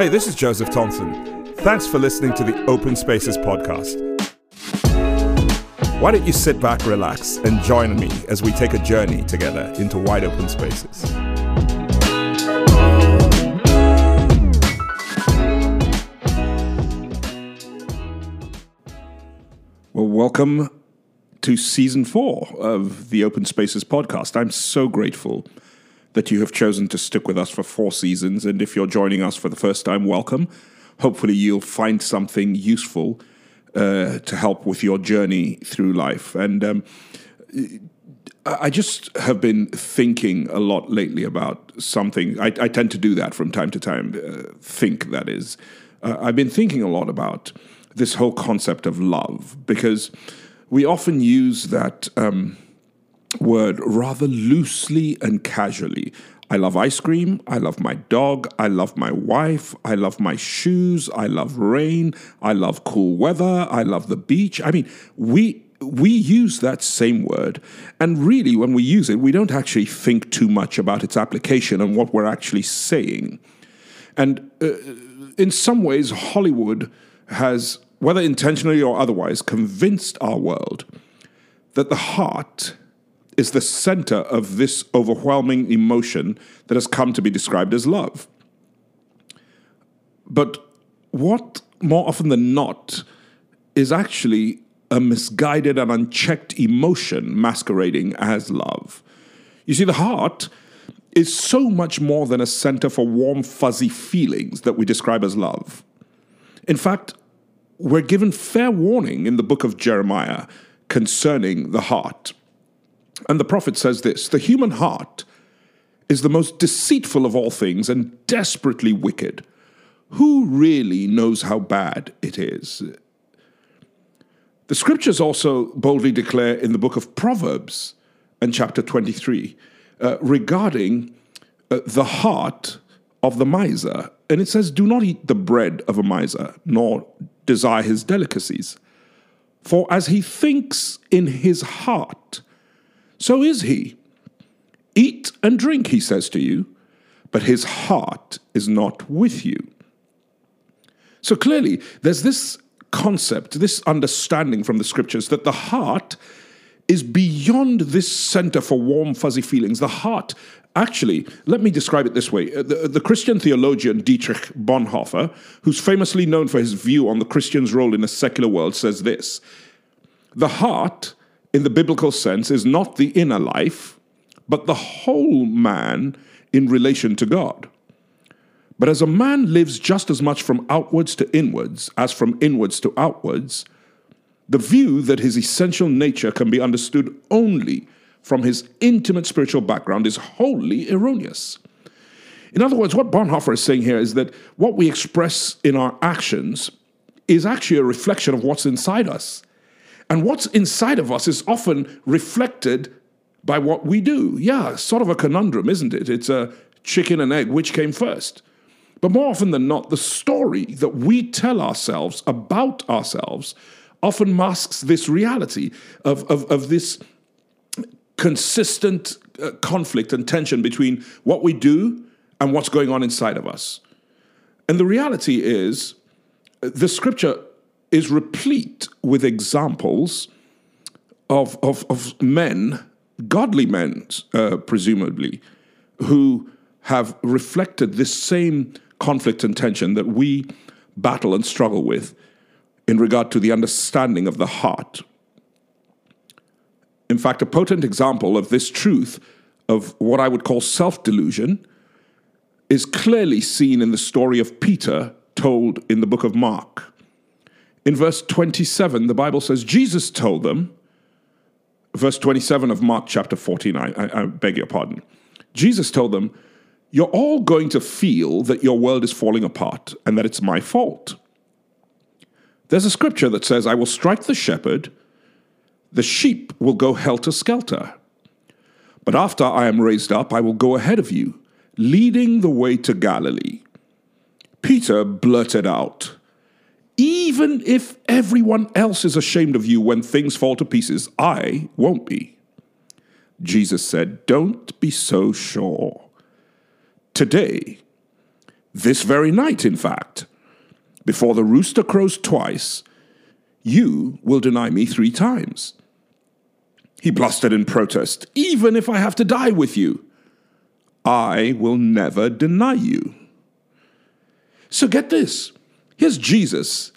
Hey, this is Joseph Thompson. Thanks for listening to the Open Spaces podcast. Why don't you sit back, relax, and join me as we take a journey together into wide open spaces. Well, welcome to Season 4 of the Open Spaces podcast. I'm so grateful that you have chosen to stick with us for 4 seasons, and if you're joining us for the first time, welcome. Hopefully you'll find something useful to help with your journey through life. And I just have been thinking a lot lately about something. I tend to do that from time to time, think that is. I've been thinking a lot about this whole concept of love, because we often use that word rather loosely and casually. I love ice cream, I love my dog, I love my wife, I love my shoes, I love rain, I love cool weather, I love the beach. I mean, we use that same word, and really when we use it, we don't actually think too much about its application and what we're actually saying. And in some ways, Hollywood has, whether intentionally or otherwise, convinced our world that the heart is the center of this overwhelming emotion that has come to be described as love. But what, more often than not, is actually a misguided and unchecked emotion masquerading as love. You see, the heart is so much more than a center for warm, fuzzy feelings that we describe as love. In fact, we're given fair warning in the book of Jeremiah concerning the heart. And the prophet says this: the human heart is the most deceitful of all things and desperately wicked. Who really knows how bad it is? The scriptures also boldly declare in the book of Proverbs and chapter 23 regarding the heart of the miser. And it says, do not eat the bread of a miser, nor desire his delicacies. For as he thinks in his heart, so is he. Eat and drink, he says to you, but his heart is not with you. So clearly, there's this concept, this understanding from the scriptures that the heart is beyond this center for warm, fuzzy feelings. The heart, actually, let me describe it this way. The Christian theologian Dietrich Bonhoeffer, who's famously known for his view on the Christian's role in a secular world, says this: the heart, in the biblical sense, is not the inner life, but the whole man in relation to God. But as a man lives just as much from outwards to inwards as from inwards to outwards, the view that his essential nature can be understood only from his intimate spiritual background is wholly erroneous. In other words, what Bonhoeffer is saying here is that what we express in our actions is actually a reflection of what's inside us. And what's inside of us is often reflected by what we do. Yeah, sort of a conundrum, isn't it? It's a chicken and egg, which came first? But more often than not, the story that we tell ourselves about ourselves often masks this reality of this consistent conflict and tension between what we do and what's going on inside of us. And the reality is, the scripture is replete with examples of men, godly men, presumably, who have reflected this same conflict and tension that we battle and struggle with in regard to the understanding of the heart. In fact, a potent example of this truth, of what I would call self-delusion, is clearly seen in the story of Peter told in the book of Mark. In verse 27, the Bible says, Jesus told them, verse 27 of Mark chapter 14, I beg your pardon. Jesus told them, you're all going to feel that your world is falling apart and that it's my fault. There's a scripture that says, I will strike the shepherd, the sheep will go helter-skelter. But after I am raised up, I will go ahead of you, leading the way to Galilee. Peter blurted out, even if everyone else is ashamed of you when things fall to pieces, I won't be. Jesus said, don't be so sure. Today, This very night, in fact, before the rooster crows twice, you will deny me 3 times. He blustered in protest, even if I have to die with you, I will never deny you. So get this. Here's Jesus,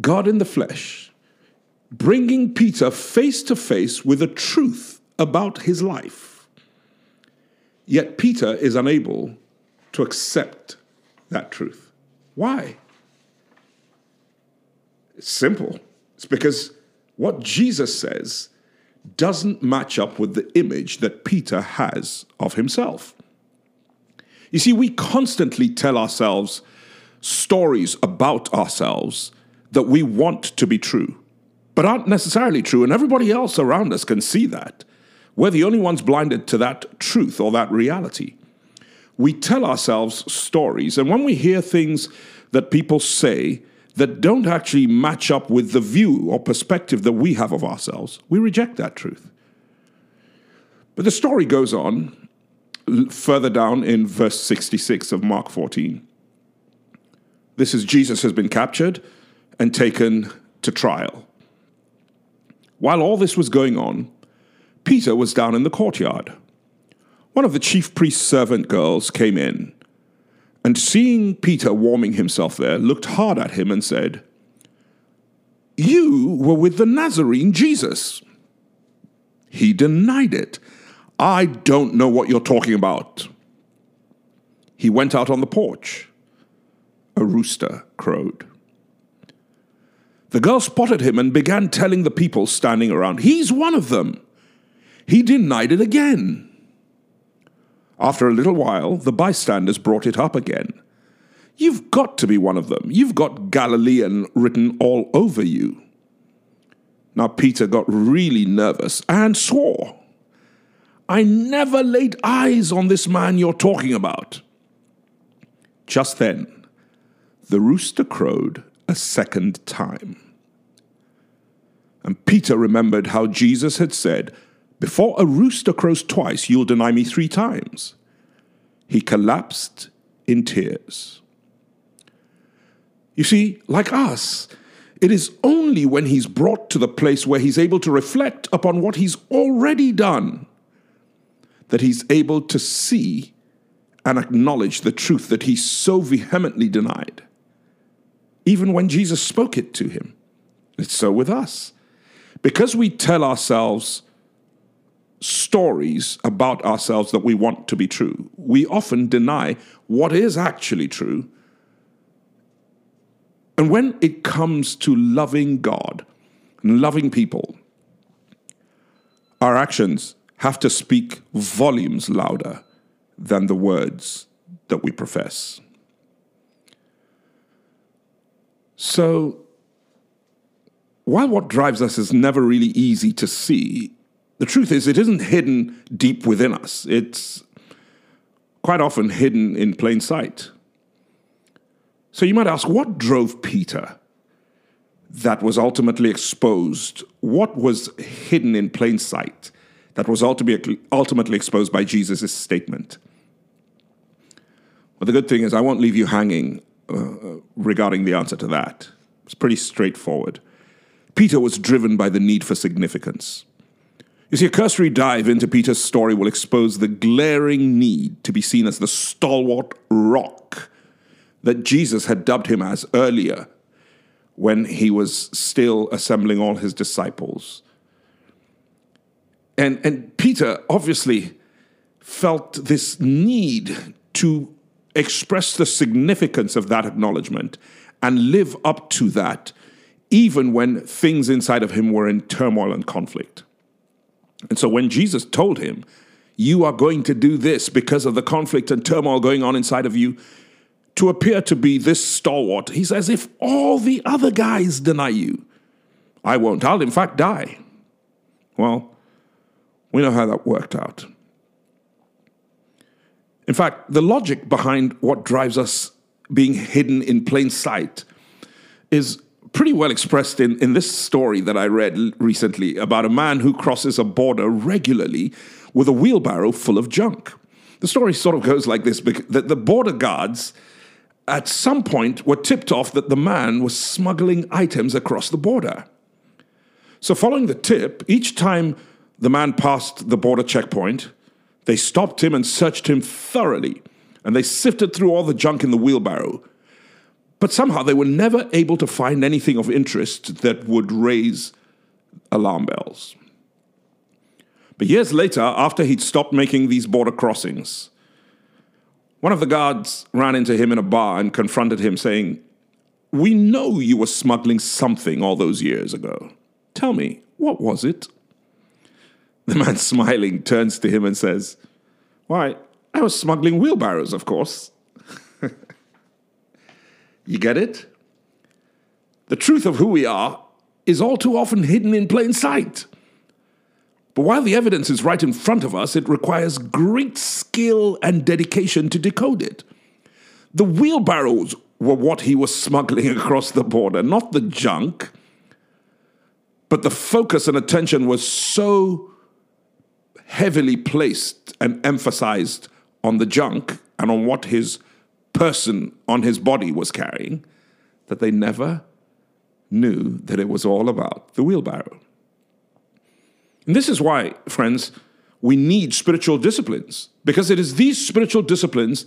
God in the flesh, bringing Peter face to face with the truth about his life. Yet Peter is unable to accept that truth. Why? It's simple. It's because what Jesus says doesn't match up with the image that Peter has of himself. You see, we constantly tell ourselves stories about ourselves that we want to be true, but aren't necessarily true, and everybody else around us can see that. We're the only ones blinded to that truth or that reality. We tell ourselves stories, and when we hear things that people say that don't actually match up with the view or perspective that we have of ourselves, we reject that truth. But the story goes on further down in verse 66 of Mark 14. This is Jesus has been captured and taken to trial. While all this was going on, Peter was down in the courtyard. One of the chief priest's servant girls came in, and seeing Peter warming himself there, looked hard at him and said, "You were with the Nazarene Jesus." He denied it. "I don't know what you're talking about." He went out on the porch. A rooster crowed. The girl spotted him and began telling the people standing around, "He's one of them." He denied it again. After a little while, the bystanders brought it up again. "You've got to be one of them. You've got Galilean written all over you." Now Peter got really nervous and swore, "I never laid eyes on this man you're talking about." Just then, the rooster crowed a second time. And Peter remembered how Jesus had said, "Before a rooster crows twice, you'll deny me 3 times. He collapsed in tears. You see, like us, it is only when he's brought to the place where he's able to reflect upon what he's already done that he's able to see and acknowledge the truth that he so vehemently denied, even when Jesus spoke it to him. It's so with us. Because we tell ourselves stories about ourselves that we want to be true, we often deny what is actually true. And when it comes to loving God and loving people, our actions have to speak volumes louder than the words that we profess. So, while what drives us is never really easy to see, the truth is, it isn't hidden deep within us. It's quite often hidden in plain sight. So you might ask, what drove Peter that was ultimately exposed? What was hidden in plain sight that was ultimately exposed by Jesus' statement? Well, the good thing is I won't leave you hanging regarding the answer to that. It's pretty straightforward. Peter was driven by the need for significance. You see, a cursory dive into Peter's story will expose the glaring need to be seen as the stalwart rock that Jesus had dubbed him as earlier when he was still assembling all his disciples. And Peter obviously felt this need to express the significance of that acknowledgement and live up to that even when things inside of him were in turmoil and conflict. And so when Jesus told him, "You are going to do this because of the conflict and turmoil going on inside of you to appear to be this stalwart," he says, "If all the other guys deny you, I won't. I'll in fact die." Well, we know how that worked out. In fact, the logic behind what drives us being hidden in plain sight is pretty well expressed in this story that I read recently about a man who crosses a border regularly with a wheelbarrow full of junk. The story sort of goes like this, that the border guards at some point were tipped off that the man was smuggling items across the border. So following the tip, each time the man passed the border checkpoint, they stopped him and searched him thoroughly, and they sifted through all the junk in the wheelbarrow. But somehow they were never able to find anything of interest that would raise alarm bells. But years later, after he'd stopped making these border crossings, one of the guards ran into him in a bar and confronted him, saying, "We know you were smuggling something all those years ago. Tell me, what was it?" The man, smiling, turns to him and says, "Why, I was smuggling wheelbarrows, of course." You get it? The truth of who we are is all too often hidden in plain sight. But while the evidence is right in front of us, it requires great skill and dedication to decode it. The wheelbarrows were what he was smuggling across the border, not the junk. But the focus and attention was so heavily placed and emphasized on the junk and on what his person on his body was carrying that they never knew that it was all about the wheelbarrow. And this is why, friends, we need spiritual disciplines, because it is these spiritual disciplines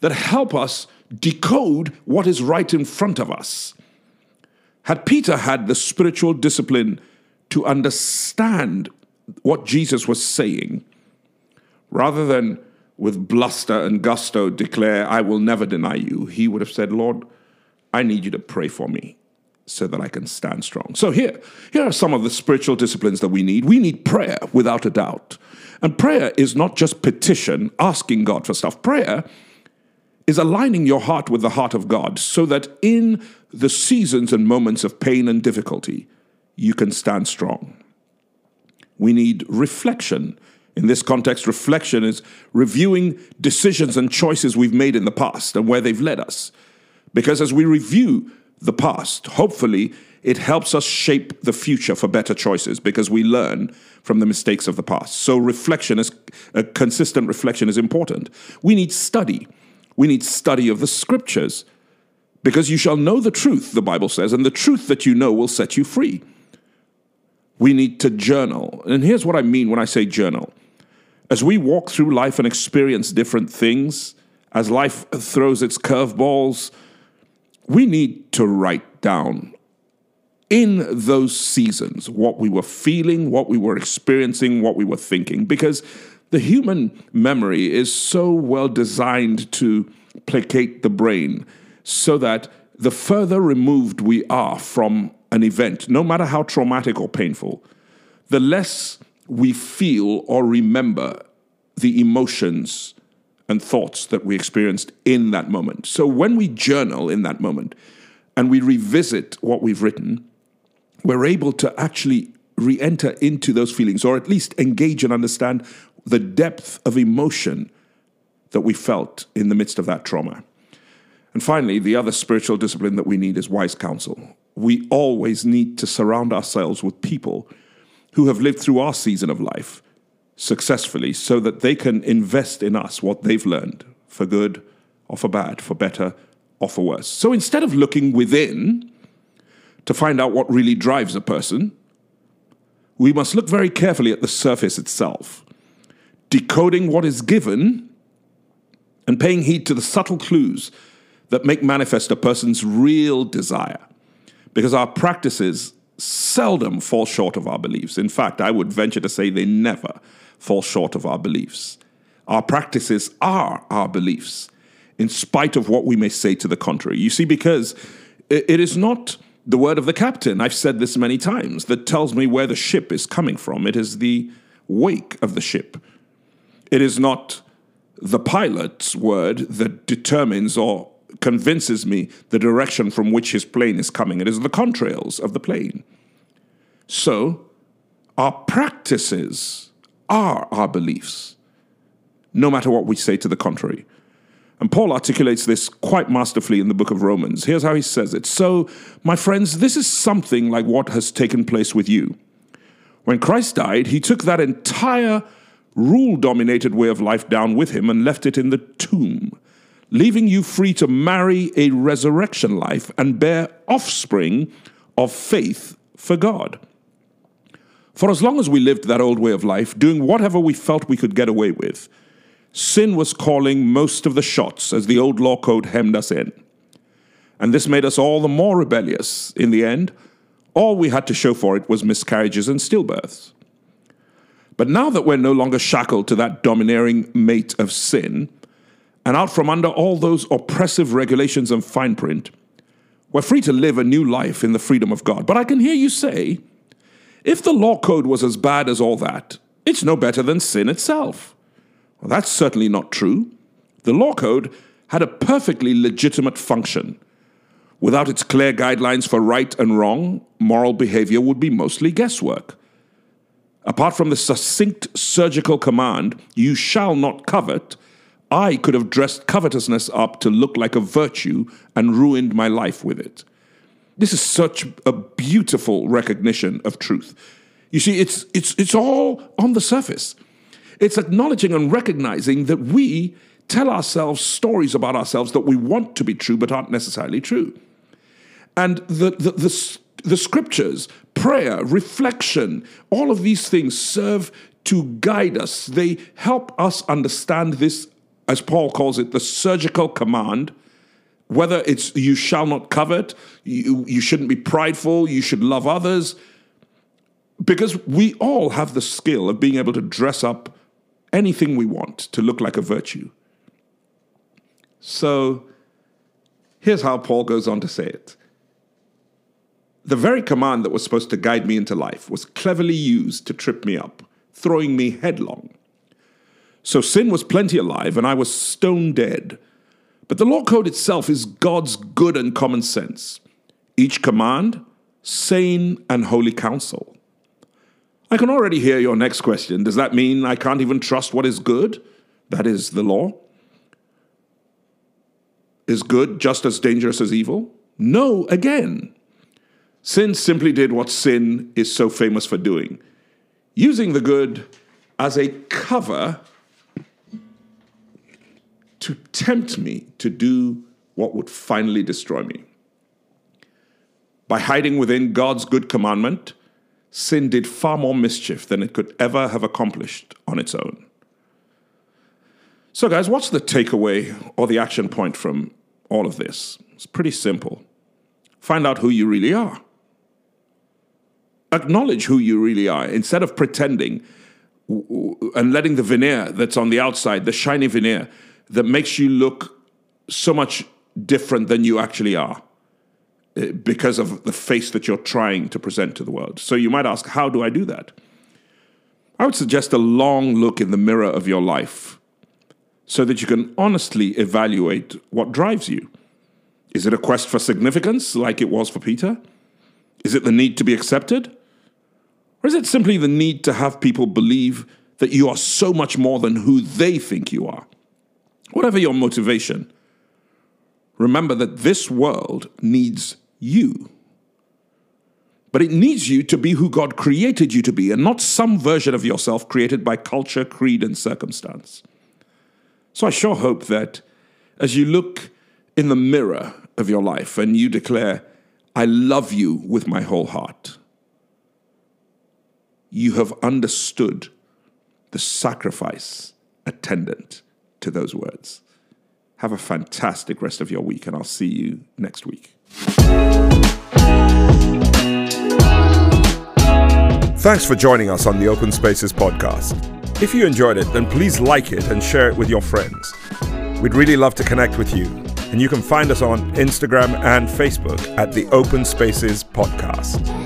that help us decode what is right in front of us. Had Peter had the spiritual discipline to understand what Jesus was saying, rather than with bluster and gusto declare, "I will never deny you," he would have said, "Lord, I need you to pray for me so that I can stand strong." So here are some of the spiritual disciplines that we need. We need prayer, without a doubt. And prayer is not just petition, asking God for stuff. Prayer is aligning your heart with the heart of God so that in the seasons and moments of pain and difficulty, you can stand strong. We need reflection. In this context, reflection is reviewing decisions and choices we've made in the past and where they've led us. Because as we review the past, hopefully it helps us shape the future for better choices, because we learn from the mistakes of the past. So consistent reflection is important. We need study. We need study of the scriptures, because you shall know the truth, the Bible says, and the truth that you know will set you free. We need to journal. And here's what I mean when I say journal. As we walk through life and experience different things, as life throws its curveballs, we need to write down in those seasons what we were feeling, what we were experiencing, what we were thinking, because the human memory is so well designed to placate the brain so that the further removed we are from an event, no matter how traumatic or painful, the less we feel or remember the emotions and thoughts that we experienced in that moment. So when we journal in that moment and we revisit what we've written, we're able to actually re-enter into those feelings, or at least engage and understand the depth of emotion that we felt in the midst of that trauma. And finally, the other spiritual discipline that we need is wise counsel. We always need to surround ourselves with people who have lived through our season of life successfully so that they can invest in us what they've learned, for good or for bad, for better or for worse. So instead of looking within to find out what really drives a person, we must look very carefully at the surface itself, decoding what is given and paying heed to the subtle clues that make manifest a person's real desire, because our practices seldom fall short of our beliefs. In fact, I would venture to say they never fall short of our beliefs. Our practices are our beliefs, in spite of what we may say to the contrary. You see, because it is not the word of the captain, I've said this many times, that tells me where the ship is coming from. It is the wake of the ship. It is not the pilot's word that determines or convinces me the direction from which his plane is coming. It is the contrails of the plane. So, our practices are our beliefs, no matter what we say to the contrary. And Paul articulates this quite masterfully in the book of Romans. Here's how he says it. "So, my friends, this is something like what has taken place with you. When Christ died, he took that entire rule-dominated way of life down with him and left it in the tomb, leaving you free to marry a resurrection life and bear offspring of faith for God. For as long as we lived that old way of life, doing whatever we felt we could get away with, sin was calling most of the shots as the old law code hemmed us in. And this made us all the more rebellious. In the end, all we had to show for it was miscarriages and stillbirths. But now that we're no longer shackled to that domineering mate of sin, and out from under all those oppressive regulations and fine print, we're free to live a new life in the freedom of God. But I can hear you say, if the law code was as bad as all that, it's no better than sin itself. Well, that's certainly not true. The law code had a perfectly legitimate function. Without its clear guidelines for right and wrong, moral behavior would be mostly guesswork. Apart from the succinct surgical command, "You shall not covet," I could have dressed covetousness up to look like a virtue and ruined my life with it. This is such a beautiful recognition of truth. You see, it's all on the surface. It's acknowledging and recognizing that we tell ourselves stories about ourselves that we want to be true but aren't necessarily true. And the scriptures, prayer, reflection, all of these things serve to guide us. They help us understand this, as Paul calls it, the surgical command, whether it's you shall not covet, you shouldn't be prideful, you should love others, because we all have the skill of being able to dress up anything we want to look like a virtue. So here's how Paul goes on to say it. The very command that was supposed to guide me into life was cleverly used to trip me up, throwing me headlong. So sin was plenty alive, and I was stone dead. But the law code itself is God's good and common sense. Each command, sane and holy counsel. I can already hear your next question. Does that mean I can't even trust what is good? That is the law. Is good just as dangerous as evil? No, again. Sin simply did what sin is so famous for doing, using the good as a cover to tempt me to do what would finally destroy me. By hiding within God's good commandment, sin did far more mischief than it could ever have accomplished on its own. So guys, what's the takeaway or the action point from all of this? It's pretty simple. Find out who you really are. Acknowledge who you really are instead of pretending and letting the veneer that's on the outside, the shiny veneer, that makes you look so much different than you actually are because of the face that you're trying to present to the world. So you might ask, how do I do that? I would suggest a long look in the mirror of your life so that you can honestly evaluate what drives you. Is it a quest for significance like it was for Peter? Is it the need to be accepted? Or is it simply the need to have people believe that you are so much more than who they think you are? Whatever your motivation, remember that this world needs you. But it needs you to be who God created you to be and not some version of yourself created by culture, creed, and circumstance. So I sure hope that as you look in the mirror of your life and you declare, I love you with my whole heart, you have understood the sacrifice attendant to those words. Have a fantastic rest of your week, and I'll see you next week. Thanks for joining us on the Open Spaces podcast. If you enjoyed it, then please like it and share it with your friends. We'd really love to connect with you, and you can find us on Instagram and Facebook at the Open Spaces podcast.